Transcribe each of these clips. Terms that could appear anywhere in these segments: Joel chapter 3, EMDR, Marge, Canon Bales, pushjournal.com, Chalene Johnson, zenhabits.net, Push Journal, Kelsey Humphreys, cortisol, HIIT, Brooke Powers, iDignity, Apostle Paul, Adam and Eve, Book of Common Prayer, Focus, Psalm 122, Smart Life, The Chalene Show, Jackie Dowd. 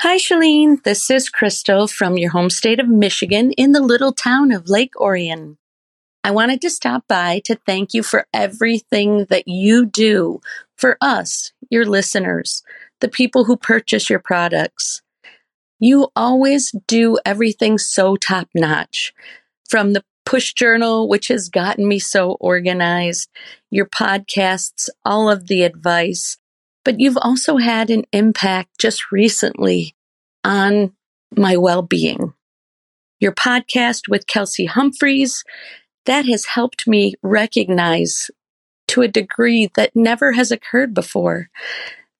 Hi, Chalene. This is Crystal from your home state of Michigan in the little town of Lake Orion. I wanted to stop by to thank you for everything that you do for us, your listeners, the people who purchase your products. You always do everything so top-notch, from the Push Journal, which has gotten me so organized, your podcasts, all of the advice. But you've also had an impact just recently on my well-being. Your podcast with Kelsey Humphreys, that has helped me recognize to a degree that never has occurred before,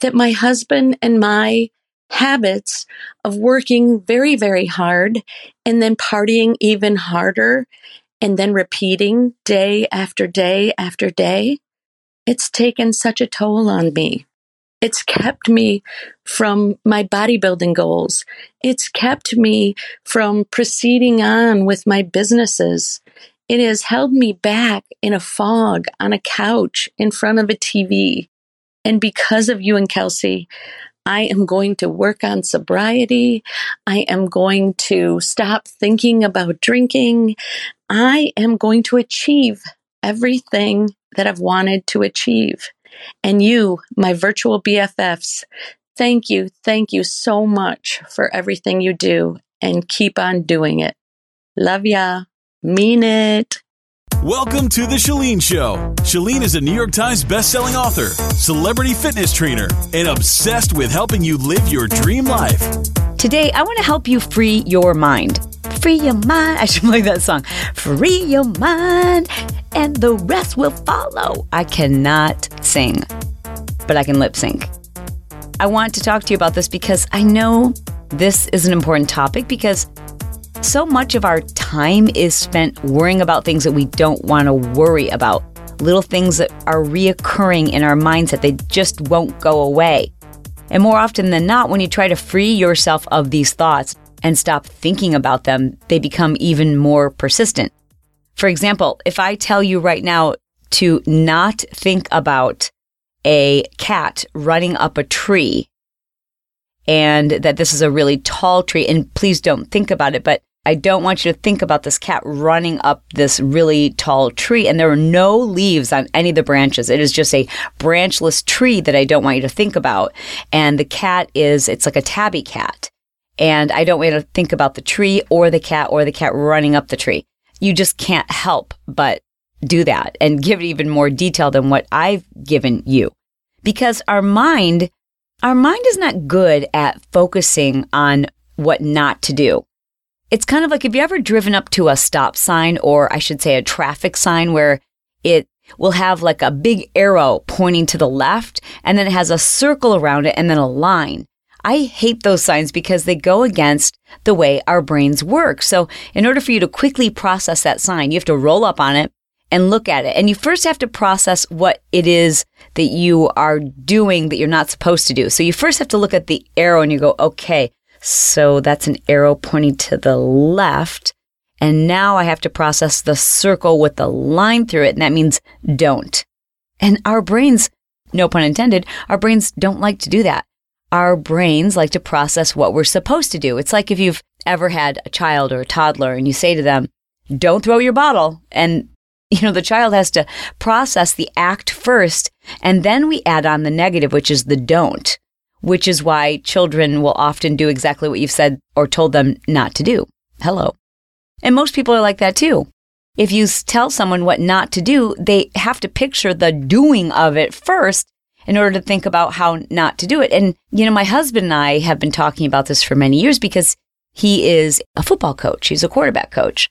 that my husband and my habits of working very, very hard and then partying even harder and then repeating day after day after day, it's taken such a toll on me. It's kept me from my bodybuilding goals. It's kept me from proceeding on with my businesses. It has held me back in a fog on a couch in front of a TV. And because of you and Kelsey, I am going to work on sobriety. I am going to stop thinking about drinking. I am going to achieve everything that I've wanted to achieve. And you, my virtual BFFs, thank you so much for everything you do and keep on doing it. Love ya. Mean it. Welcome to The Chalene Show. Chalene is a New York Times bestselling author, celebrity fitness trainer, and obsessed with helping you live your dream life. Today, I want to help you free your mind. Free your mind. I should play that song. Free your mind, and the rest will follow. I cannot sing, but I can lip sync. I want to talk to you about this because I know this is an important topic because so much of our time is spent worrying about things that we don't want to worry about. Little things that are reoccurring in our minds that they just won't go away. And more often than not, when you try to free yourself of these thoughts and stop thinking about them, they become even more persistent. For example, if I tell you right now to not think about a cat running up a tree and that this is a really tall tree, and please don't think about it, but I don't want you to think about this cat running up this really tall tree, and there are no leaves on any of the branches. It is just a branchless tree that I don't want you to think about. And the cat it's like a tabby cat. And I don't want you to think about the tree or the cat running up the tree. You just can't help but do that and give it even more detail than what I've given you. Because our mind is not good at focusing on what not to do. It's kind of like, have you ever driven up to a stop sign, or I should say a traffic sign, where it will have like a big arrow pointing to the left and then it has a circle around it and then a line? I hate those signs because they go against the way our brains work. So in order for you to quickly process that sign, you have to roll up on it and look at it. And you first have to process what it is that you are doing that you're not supposed to do. So you first have to look at the arrow and you go, okay, so that's an arrow pointing to the left. And now I have to process the circle with the line through it. And that means don't. And our brains, no pun intended, our brains don't like to do that. Our brains like to process what we're supposed to do. It's like if you've ever had a child or a toddler and you say to them, don't throw your bottle. And the child has to process the act first, and then we add on the negative, which is the don't, which is why children will often do exactly what you've said or told them not to do. Hello. And most people are like that too. If you tell someone what not to do, they have to picture the doing of it first in order to think about how not to do it. And, my husband and I have been talking about this for many years because he is a football coach. He's a quarterback coach.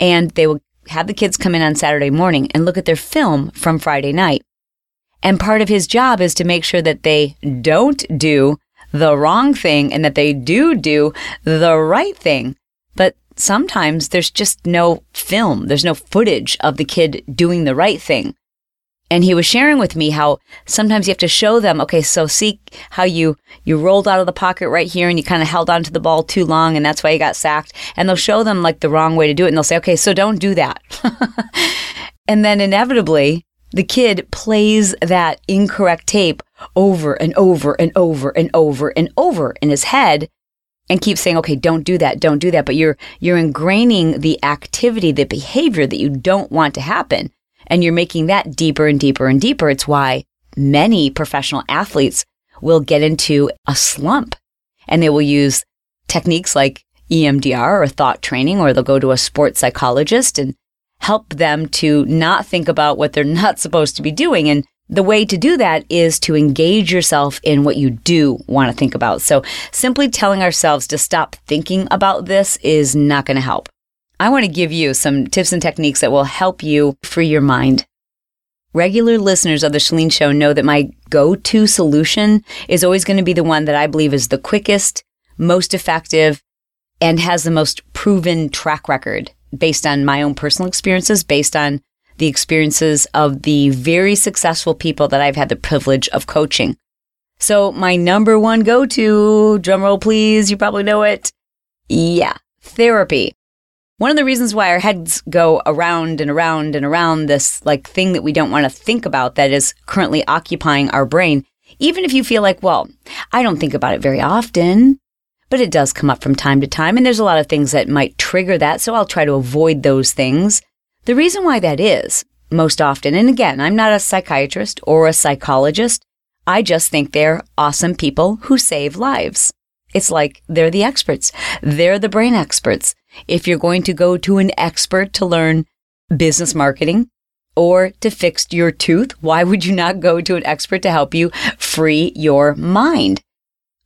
And they will have the kids come in on Saturday morning and look at their film from Friday night. And part of his job is to make sure that they don't do the wrong thing and that they do the right thing. But sometimes there's just no film. There's no footage of the kid doing the right thing. And he was sharing with me how sometimes you have to show them, okay, so see how you rolled out of the pocket right here and you kind of held onto the ball too long and that's why you got sacked. And they'll show them like the wrong way to do it and they'll say, okay, so don't do that. And then inevitably the kid plays that incorrect tape over and over and over and over and over in his head and keeps saying, okay, don't do that. But you're ingraining the activity, the behavior that you don't want to happen. And you're making that deeper and deeper and deeper. It's why many professional athletes will get into a slump and they will use techniques like EMDR or thought training, or they'll go to a sports psychologist and help them to not think about what they're not supposed to be doing. And the way to do that is to engage yourself in what you do want to think about. So simply telling ourselves to stop thinking about this is not going to help. I want to give you some tips and techniques that will help you free your mind. Regular listeners of The Chalene Show know that my go-to solution is always going to be the one that I believe is the quickest, most effective, and has the most proven track record based on my own personal experiences, based on the experiences of the very successful people that I've had the privilege of coaching. So my number one go-to, drumroll please, you probably know it. Yeah, therapy. One of the reasons why our heads go around and around and around this like thing that we don't want to think about that is currently occupying our brain, even if you feel like, well, I don't think about it very often, but it does come up from time to time, and there's a lot of things that might trigger that, so I'll try to avoid those things. The reason why that is, most often, and again, I'm not a psychiatrist or a psychologist, I just think they're awesome people who save lives. It's like they're the experts. They're the brain experts. If you're going to go to an expert to learn business marketing or to fix your tooth, why would you not go to an expert to help you free your mind?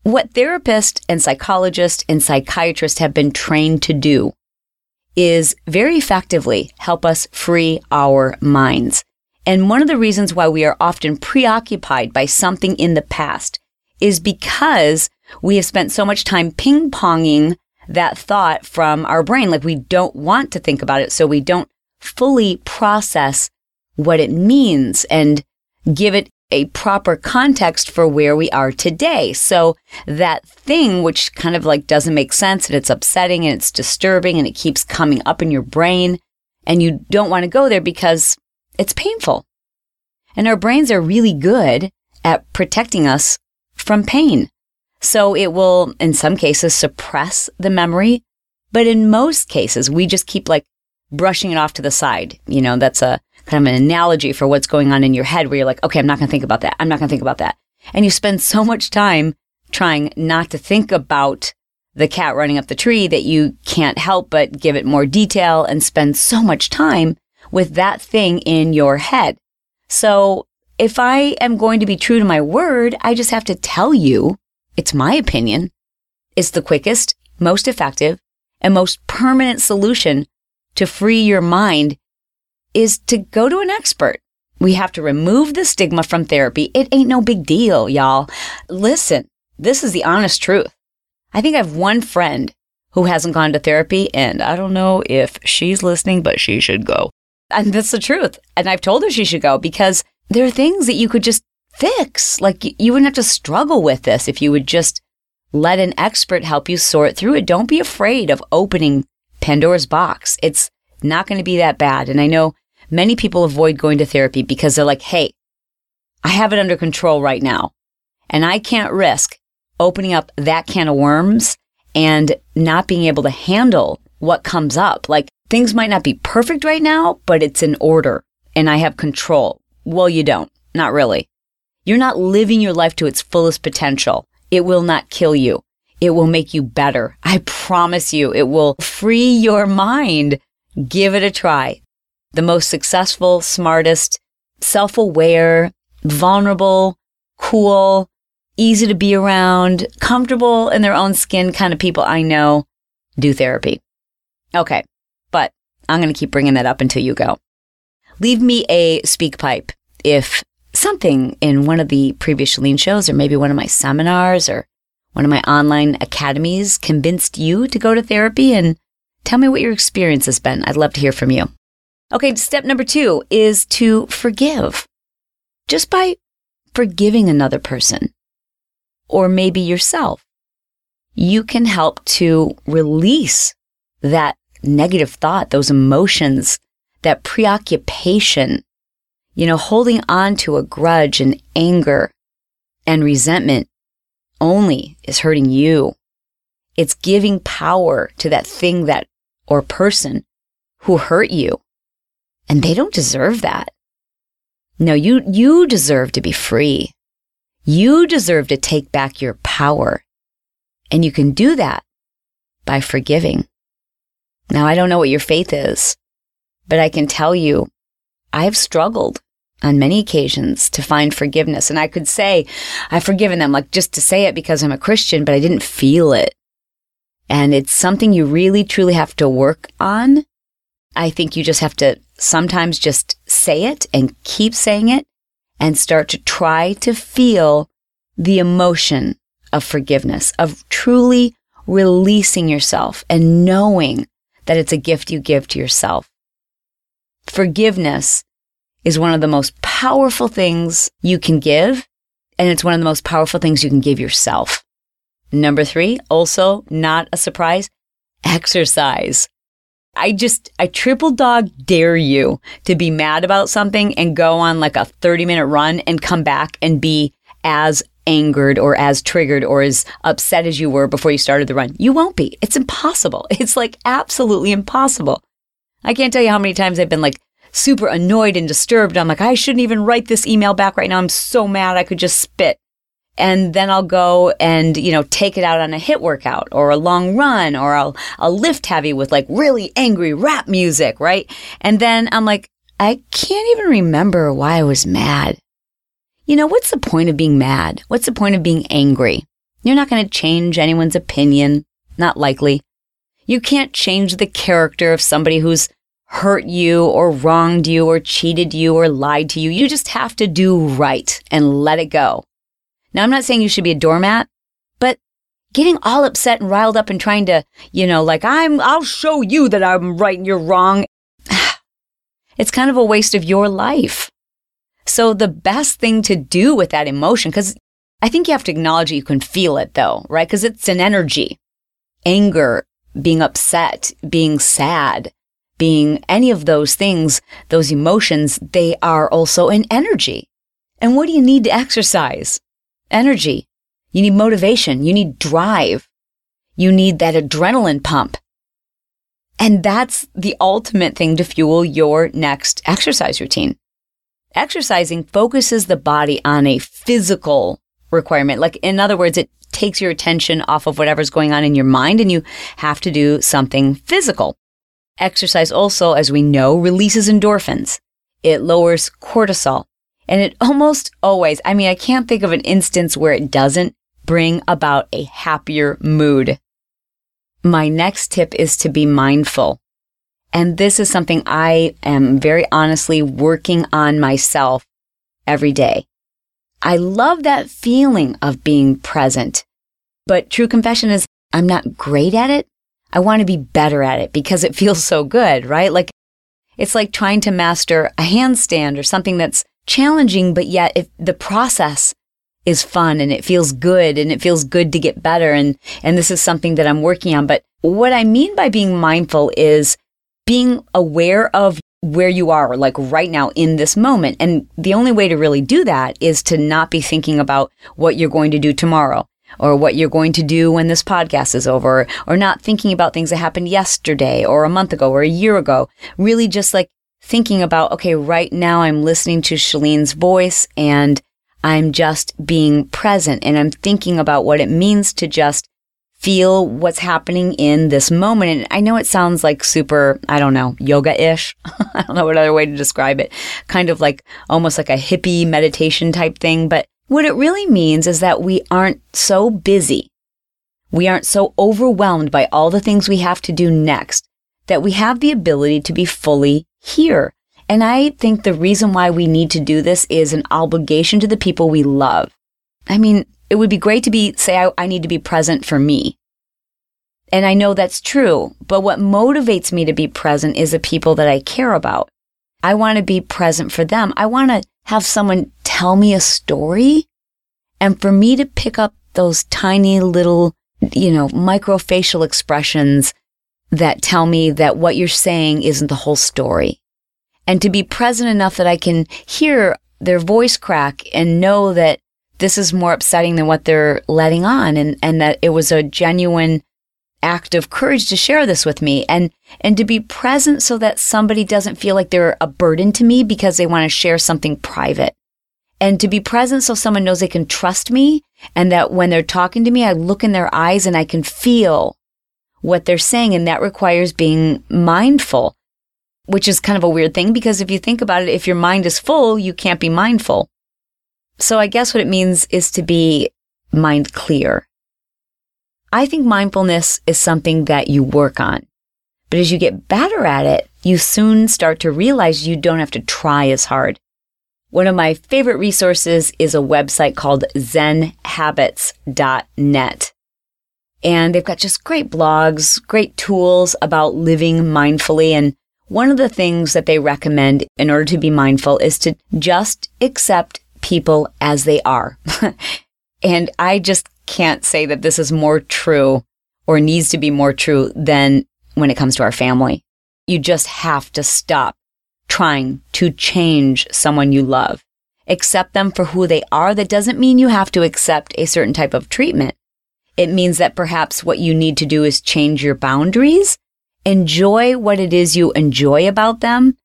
What therapists and psychologists and psychiatrists have been trained to do is very effectively help us free our minds. And one of the reasons why we are often preoccupied by something in the past is because we have spent so much time ping-ponging that thought from our brain. Like we don't want to think about it, so we don't fully process what it means and give it a proper context for where we are today. So that thing, which kind of like doesn't make sense and it's upsetting and it's disturbing and it keeps coming up in your brain and you don't want to go there because it's painful. And our brains are really good at protecting us from pain. So it will, in some cases, suppress the memory. But in most cases, we just keep like brushing it off to the side. You know, that's a kind of an analogy for what's going on in your head where you're like, okay, I'm not going to think about that. I'm not going to think about that. And you spend so much time trying not to think about the cat running up the tree that you can't help but give it more detail and spend so much time with that thing in your head. So if I am going to be true to my word, I just have to tell you, it's my opinion, it's the quickest, most effective, and most permanent solution to free your mind is to go to an expert. We have to remove the stigma from therapy. It ain't no big deal, y'all. Listen, this is the honest truth. I think I have one friend who hasn't gone to therapy, and I don't know if she's listening, but she should go. And that's the truth. And I've told her she should go because there are things that you could just fix. Like you wouldn't have to struggle with this if you would just let an expert help you sort through it. Don't be afraid of opening Pandora's box. It's not going to be that bad. And I know many people avoid going to therapy because they're like, hey, I have it under control right now. And I can't risk opening up that can of worms and not being able to handle what comes up. Like things might not be perfect right now, but it's in order and I have control. Well, you don't. Not really. You're not living your life to its fullest potential. It will not kill you. It will make you better. I promise you, it will free your mind. Give it a try. The most successful, smartest, self-aware, vulnerable, cool, easy to be around, comfortable in their own skin kind of people I know do therapy. Okay, but I'm going to keep bringing that up until you go. Leave me a speak pipe if something in one of the previous Chalene shows or maybe one of my seminars or one of my online academies convinced you to go to therapy, and tell me what your experience has been. I'd love to hear from you. Okay, step number 2 is to forgive. Just by forgiving another person or maybe yourself, you can help to release that negative thought, those emotions, that preoccupation. You know, holding on to a grudge and anger and resentment only is hurting you. It's giving power to that thing that or person who hurt you. And they don't deserve that. No, you deserve to be free. You deserve to take back your power. And you can do that by forgiving. Now, I don't know what your faith is, but I can tell you, I've struggled on many occasions to find forgiveness. And I could say, I've forgiven them, like just to say it because I'm a Christian, but I didn't feel it. And it's something you really, truly have to work on. I think you just have to sometimes just say it and keep saying it and start to try to feel the emotion of forgiveness, of truly releasing yourself and knowing that it's a gift you give to yourself. Forgiveness is one of the most powerful things you can give, and it's one of the most powerful things you can give yourself. Number 3, also not a surprise, exercise. I triple dog dare you to be mad about something and go on like a 30-minute run and come back and be as angered or as triggered or as upset as you were before you started the run. You won't be. It's impossible. It's like absolutely impossible. I can't tell you how many times I've been like super annoyed and disturbed. I'm like, I shouldn't even write this email back right now. I'm so mad I could just spit. And then I'll go and, you know, take it out on a HIIT workout or a long run, or I'll lift heavy with like really angry rap music, right? And then I'm like, I can't even remember why I was mad. You know, what's the point of being mad? What's the point of being angry? You're not going to change anyone's opinion. Not likely. You can't change the character of somebody who's hurt you or wronged you or cheated you or lied to you. You just have to do right and let it go. Now, I'm not saying you should be a doormat, but getting all upset and riled up and trying to, you know, like, I'll show you that I'm right and you're wrong. It's kind of a waste of your life. So the best thing to do with that emotion, because I think you have to acknowledge that you can feel it though, right? Because it's an energy. Anger, being upset, being sad, being any of those things, those emotions, they are also an energy. And what do you need to exercise? Energy. You need motivation. You need drive. You need that adrenaline pump. And that's the ultimate thing to fuel your next exercise routine. Exercising focuses the body on a physical requirement. Like, in other words, it takes your attention off of whatever's going on in your mind, and you have to do something physical. Exercise also, as we know, releases endorphins. It lowers cortisol. And it almost always, I mean, I can't think of an instance where it doesn't bring about a happier mood. My next tip is to be mindful. And this is something I am very honestly working on myself every day. I love that feeling of being present. But true confession is I'm not great at it. I want to be better at it because it feels so good, right? Like, it's like trying to master a handstand or something that's challenging, but yet if the process is fun and it feels good and it feels good to get better. And this is something that I'm working on. But what I mean by being mindful is being aware of where you are, like right now in this moment. And the only way to really do that is to not be thinking about what you're going to do tomorrow or what you're going to do when this podcast is over, or not thinking about things that happened yesterday or a month ago or a year ago. Really just like thinking about, okay, right now I'm listening to Chalene's voice and I'm just being present, and I'm thinking about what it means to just feel what's happening in this moment. And I know it sounds like super, I don't know, yoga-ish. I don't know what other way to describe it. Kind of like almost like a hippie meditation type thing. But what it really means is that we aren't so busy. We aren't so overwhelmed by all the things we have to do next that we have the ability to be fully here. And I think the reason why we need to do this is an obligation to the people we love. I mean, it would be great to say I need to be present for me. And I know that's true, but what motivates me to be present is the people that I care about. I want to be present for them. I want to have someone tell me a story, and for me to pick up those tiny little, you know, microfacial expressions that tell me that what you're saying isn't the whole story. and to be present enough that I can hear their voice crack and know that this is more upsetting than what they're letting on, and that it was a genuine act of courage to share this with me, and to be present so that somebody doesn't feel like they're a burden to me because they want to share something private. And to be present so someone knows they can trust me, and that when they're talking to me, I look in their eyes and I can feel what they're saying. And that requires being mindful, which is kind of a weird thing, because if you think about it, if your mind is full, you can't be mindful. So I guess what it means is to be mind clear. I think mindfulness is something that you work on, but as you get better at it, you soon start to realize you don't have to try as hard. One of my favorite resources is a website called zenhabits.net. And they've got just great blogs, great tools about living mindfully. And one of the things that they recommend in order to be mindful is to just accept people as they are. And I just can't say that this is more true or needs to be more true than when it comes to our family. You just have to stop trying to change someone you love. Accept them for who they are. That doesn't mean you have to accept a certain type of treatment. It means that perhaps what you need to do is change your boundaries, enjoy what it is you enjoy about them,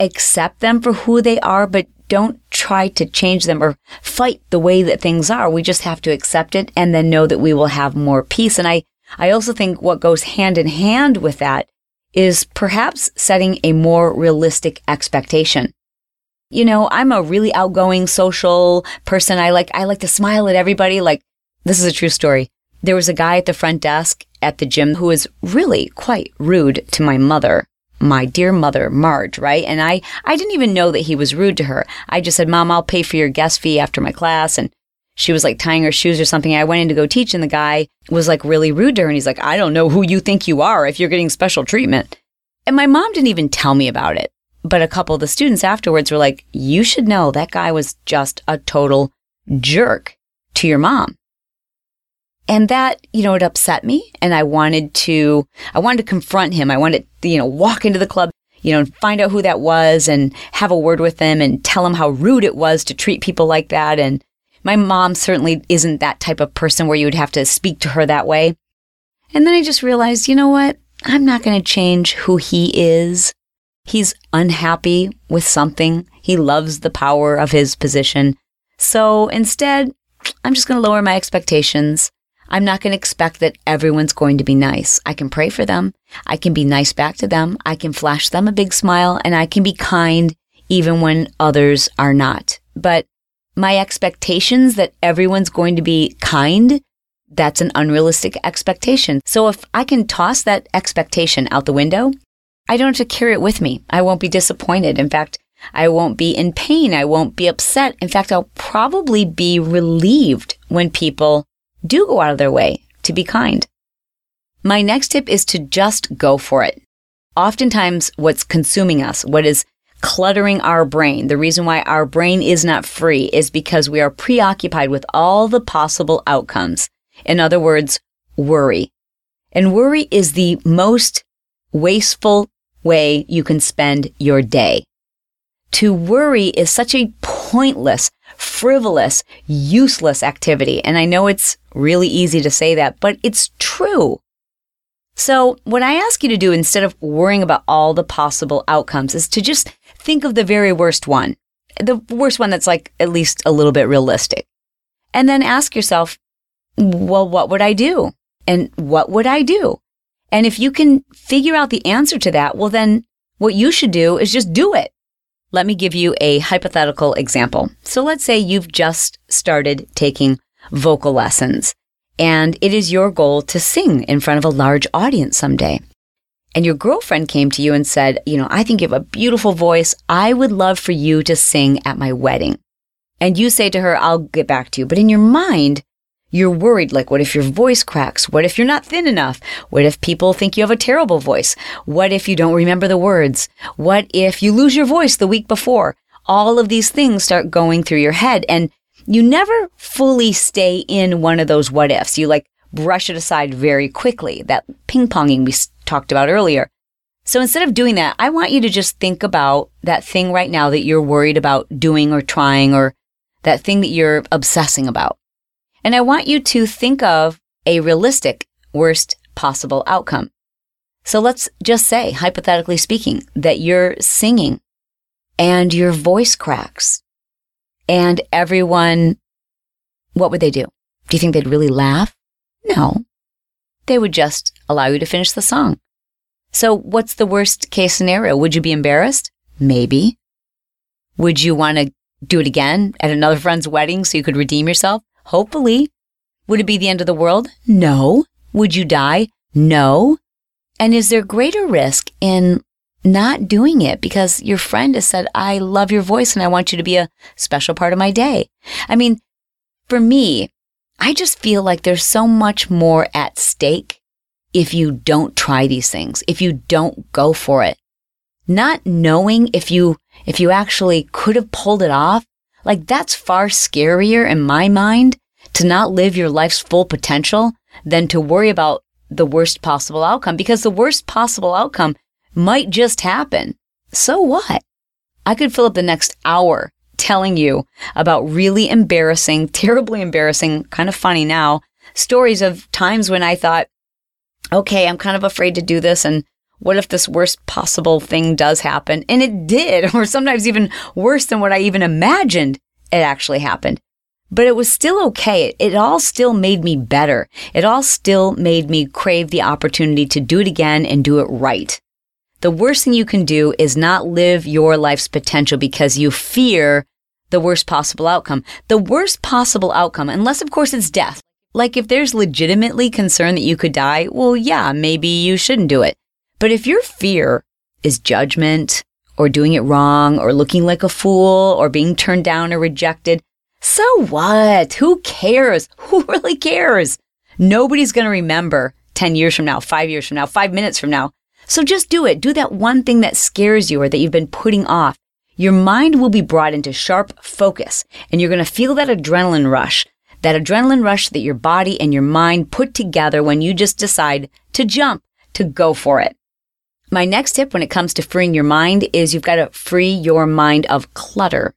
accept them for who they are, but don't try to change them or fight the way that things are. We just have to accept it and then know that we will have more peace. And I also think what goes hand in hand with that is perhaps setting a more realistic expectation. You know, I'm a really outgoing, social person. I like to smile at everybody. Like, this is a true story. There was a guy at the front desk at the gym who was really quite rude to my mother, my dear mother, Marge, right? And I didn't even know that he was rude to her. I just said, "Mom, I'll pay for your guest fee after my class." And she was like tying her shoes or something. I went in to go teach, and the guy was like really rude to her. And he's like, "I don't know who you think you are if you're getting special treatment." And my mom didn't even tell me about it. But a couple of the students afterwards were like, "You should know that guy was just a total jerk to your mom." And that, you know, it upset me. And I wanted to confront him. I wanted to, you know, walk into the club, you know, and find out who that was and have a word with him and tell him how rude it was to treat people like that. And my mom certainly isn't that type of person where you would have to speak to her that way. And then I just realized, you know what? I'm not going to change who he is. He's unhappy with something. He loves the power of his position. So instead, I'm just going to lower my expectations. I'm not going to expect that everyone's going to be nice. I can pray for them. I can be nice back to them. I can flash them a big smile, and I can be kind even when others are not. But my expectations that everyone's going to be kind, that's an unrealistic expectation. So if I can toss that expectation out the window, I don't have to carry it with me. I won't be disappointed. In fact, I won't be in pain. I won't be upset. In fact, I'll probably be relieved when people do go out of their way to be kind. My next tip is to just go for it. Oftentimes, what's consuming us, what is cluttering our brain, the reason why our brain is not free, is because we are preoccupied with all the possible outcomes. In other words, worry. And worry is the most wasteful way you can spend your day. To worry is such a pointless, frivolous, useless activity. And I know it's really easy to say that, but it's true. So what I ask you to do instead of worrying about all the possible outcomes is to just think of the very worst one, the worst one that's like at least a little bit realistic. And then ask yourself, well, what would I do? And what would I do? And if you can figure out the answer to that, well, then what you should do is just do it. Let me give you a hypothetical example. So let's say you've just started taking vocal lessons, and it is your goal to sing in front of a large audience someday. And your girlfriend came to you and said, "You know, I think you have a beautiful voice. I would love for you to sing at my wedding." And you say to her, "I'll get back to you." But in your mind, you're worried, like, what if your voice cracks? What if you're not thin enough? What if people think you have a terrible voice? What if you don't remember the words? What if you lose your voice the week before? All of these things start going through your head, and you never fully stay in one of those what ifs. You like brush it aside very quickly, that ping-ponging we talked about earlier. So instead of doing that, I want you to just think about that thing right now that you're worried about doing or trying, or that thing that you're obsessing about. And I want you to think of a realistic worst possible outcome. So let's just say, hypothetically speaking, that you're singing and your voice cracks and everyone, what would they do? Do you think they'd really laugh? No. They would just allow you to finish the song. So what's the worst case scenario? Would you be embarrassed? Maybe. Would you want to do it again at another friend's wedding so you could redeem yourself? Hopefully. Would it be the end of the world? No. Would you die? No. And is there greater risk in not doing it because your friend has said, I love your voice and I want you to be a special part of my day? I mean, for me, I just feel like there's so much more at stake if you don't try these things, if you don't go for it. Not knowing if you actually could have pulled it off, like that's far scarier in my mind to not live your life's full potential than to worry about the worst possible outcome, because the worst possible outcome might just happen. So what? I could fill up the next hour telling you about really embarrassing, terribly embarrassing, kind of funny now, stories of times when I thought, okay, I'm kind of afraid to do this, and what if this worst possible thing does happen? And it did, or sometimes even worse than what I even imagined it actually happened. But it was still okay. It all still made me better. It all still made me crave the opportunity to do it again and do it right. The worst thing you can do is not live your life's potential because you fear the worst possible outcome. The worst possible outcome, unless of course it's death. Like if there's legitimately concern that you could die, well, yeah, maybe you shouldn't do it. But if your fear is judgment or doing it wrong or looking like a fool or being turned down or rejected, so what? Who cares? Who really cares? Nobody's going to remember 10 years from now, 5 years from now, 5 minutes from now. So just do it. Do that one thing that scares you or that you've been putting off. Your mind will be brought into sharp focus and you're going to feel that adrenaline rush. That adrenaline rush that your body and your mind put together when you just decide to jump, to go for it. My next tip when it comes to freeing your mind is you've got to free your mind of clutter.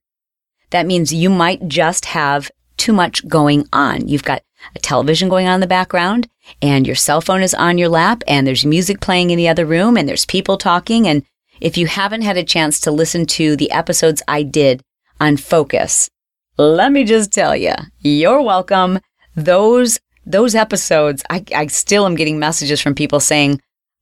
That means you might just have too much going on. You've got a television going on in the background and your cell phone is on your lap and there's music playing in the other room and there's people talking. And if you haven't had a chance to listen to the episodes I did on focus, let me just tell you, you're welcome. Those episodes, I still am getting messages from people saying,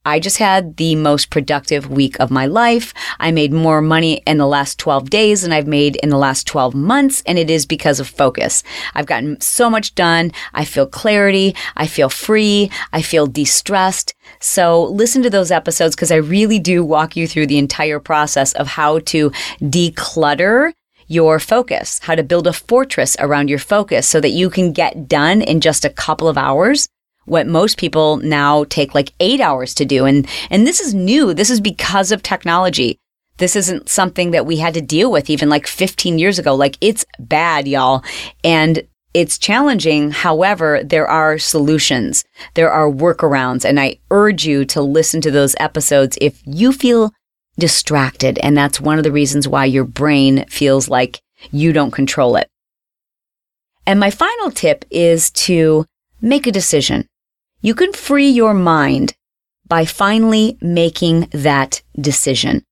I just had the most productive week of my life. I made more money in the last 12 days than I've made in the last 12 months, and it is because of focus. I've gotten so much done. I feel clarity. I feel free. I feel de-stressed. So listen to those episodes because I really do walk you through the entire process of how to declutter your focus, how to build a fortress around your focus so that you can get done in just a couple of hours, what most people now take like 8 hours to do. And this is new. This is because of technology. This isn't something that we had to deal with even like 15 years ago. Like it's bad, y'all. And it's challenging. However, there are solutions. There are workarounds. And I urge you to listen to those episodes if you feel distracted. And that's one of the reasons why your brain feels like you don't control it. And my final tip is to make a decision. You can free your mind by finally making that decision.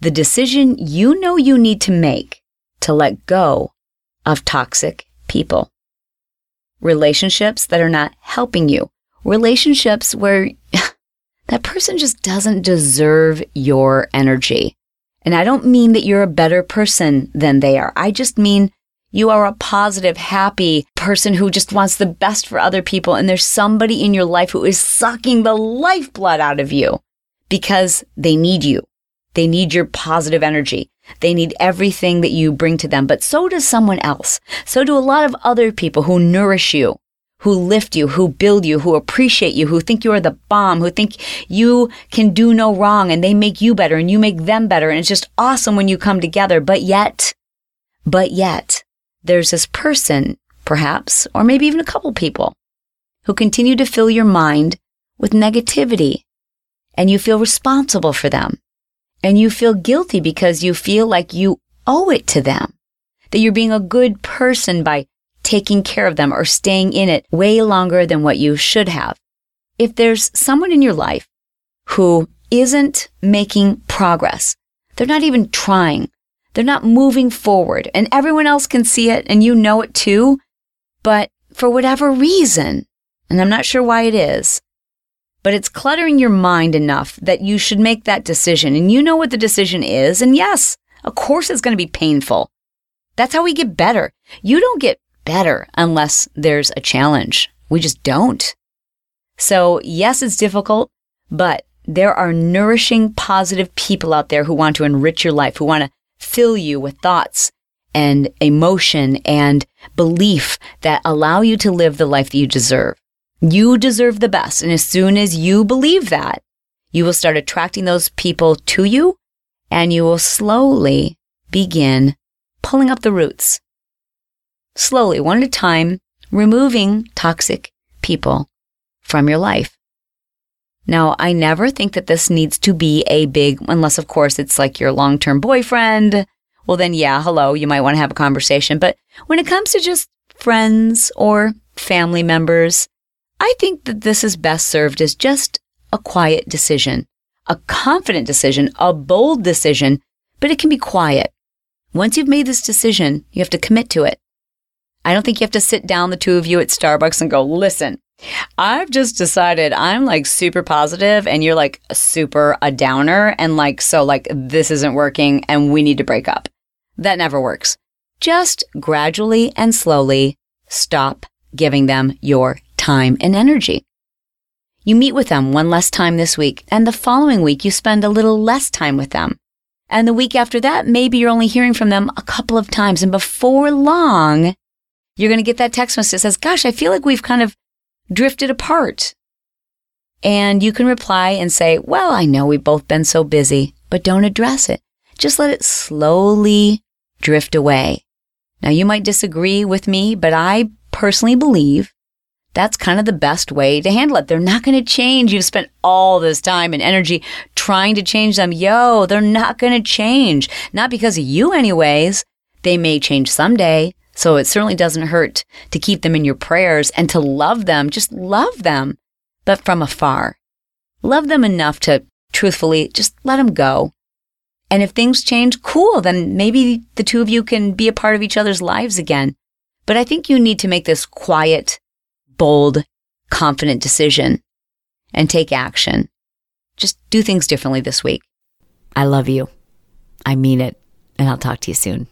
The decision you know you need to make to let go of toxic people. Relationships that are not helping you. Relationships where that person just doesn't deserve your energy. And I don't mean that you're a better person than they are. I just mean you are a positive, happy person who just wants the best for other people. And there's somebody in your life who is sucking the lifeblood out of you because they need you. They need your positive energy. They need everything that you bring to them. But so does someone else. So do a lot of other people who nourish you, who lift you, who build you, who appreciate you, who think you are the bomb, who think you can do no wrong and they make you better and you make them better. And it's just awesome when you come together. But yet, there's this person, perhaps, or maybe even a couple people who continue to fill your mind with negativity and you feel responsible for them, and you feel guilty because you feel like you owe it to them, that you're being a good person by taking care of them or staying in it way longer than what you should have. If there's someone in your life who isn't making progress, they're not even trying, they're not moving forward, and everyone else can see it and you know it too, but for whatever reason, and I'm not sure why it is, but it's cluttering your mind enough that you should make that decision. And you know what the decision is. And yes, of course it's going to be painful. That's how we get better. You don't get better unless there's a challenge. We just don't. So yes, it's difficult, but there are nourishing, positive people out there who want to enrich your life, who want to fill you with thoughts and emotion and belief that allow you to live the life that you deserve. You deserve the best. And as soon as you believe that, you will start attracting those people to you, and you will slowly begin pulling up the roots. Slowly, one at a time, removing toxic people from your life. Now, I never think that this needs to be a big, unless of course it's like your long-term boyfriend. Well, then yeah, hello, you might want to have a conversation. But when it comes to just friends or family members, I think that this is best served as just a quiet decision, a confident decision, a bold decision, but it can be quiet. Once you've made this decision, you have to commit to it. I don't think you have to sit down, the two of you at Starbucks, and go, listen, I've just decided I'm like super positive and you're like super a downer and like, so like this isn't working and we need to break up. That never works. Just gradually and slowly stop giving them your time and energy. You meet with them one less time this week, and the following week you spend a little less time with them. And the week after that, maybe you're only hearing from them a couple of times, and before long, you're going to get that text message that says, gosh, I feel like we've kind of drifted apart. And you can reply and say, well, I know we've both been so busy, but don't address it. Just let it slowly drift away. Now, you might disagree with me, but I personally believe that's kind of the best way to handle it. They're not going to change. You've spent all this time and energy trying to change them. Yo, they're not going to change. Not because of you anyways. They may change someday. So it certainly doesn't hurt to keep them in your prayers and to love them. Just love them, but from afar. Love them enough to truthfully just let them go. And if things change, cool, then maybe the two of you can be a part of each other's lives again. But I think you need to make this quiet, bold, confident decision and take action. Just do things differently this week. I love you. I mean it. And I'll talk to you soon.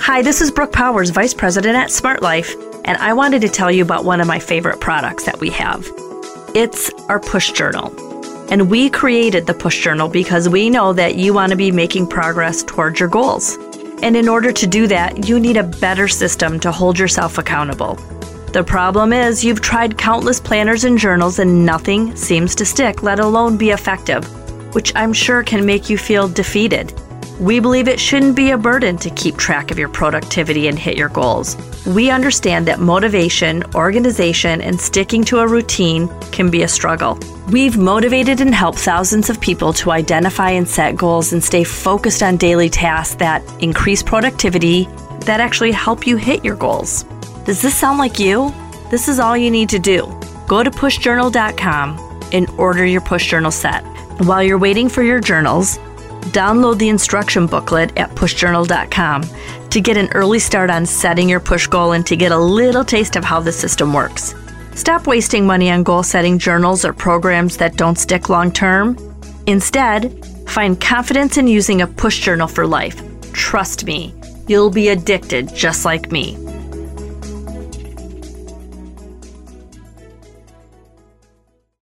Hi, this is Brooke Powers, Vice President at Smart Life, and I wanted to tell you about one of my favorite products that we have. It's our Push Journal. And we created the Push Journal because we know that you want to be making progress towards your goals. And in order to do that, you need a better system to hold yourself accountable. The problem is you've tried countless planners and journals and nothing seems to stick, let alone be effective, which I'm sure can make you feel defeated. We believe it shouldn't be a burden to keep track of your productivity and hit your goals. We understand that motivation, organization, and sticking to a routine can be a struggle. We've motivated and helped thousands of people to identify and set goals and stay focused on daily tasks that increase productivity, that actually help you hit your goals. Does this sound like you? This is all you need to do. Go to pushjournal.com and order your Push Journal set. While you're waiting for your journals, download the instruction booklet at pushjournal.com to get an early start on setting your push goal and to get a little taste of how the system works. Stop wasting money on goal-setting journals or programs that don't stick long-term. Instead, find confidence in using a push journal for life. Trust me, you'll be addicted just like me.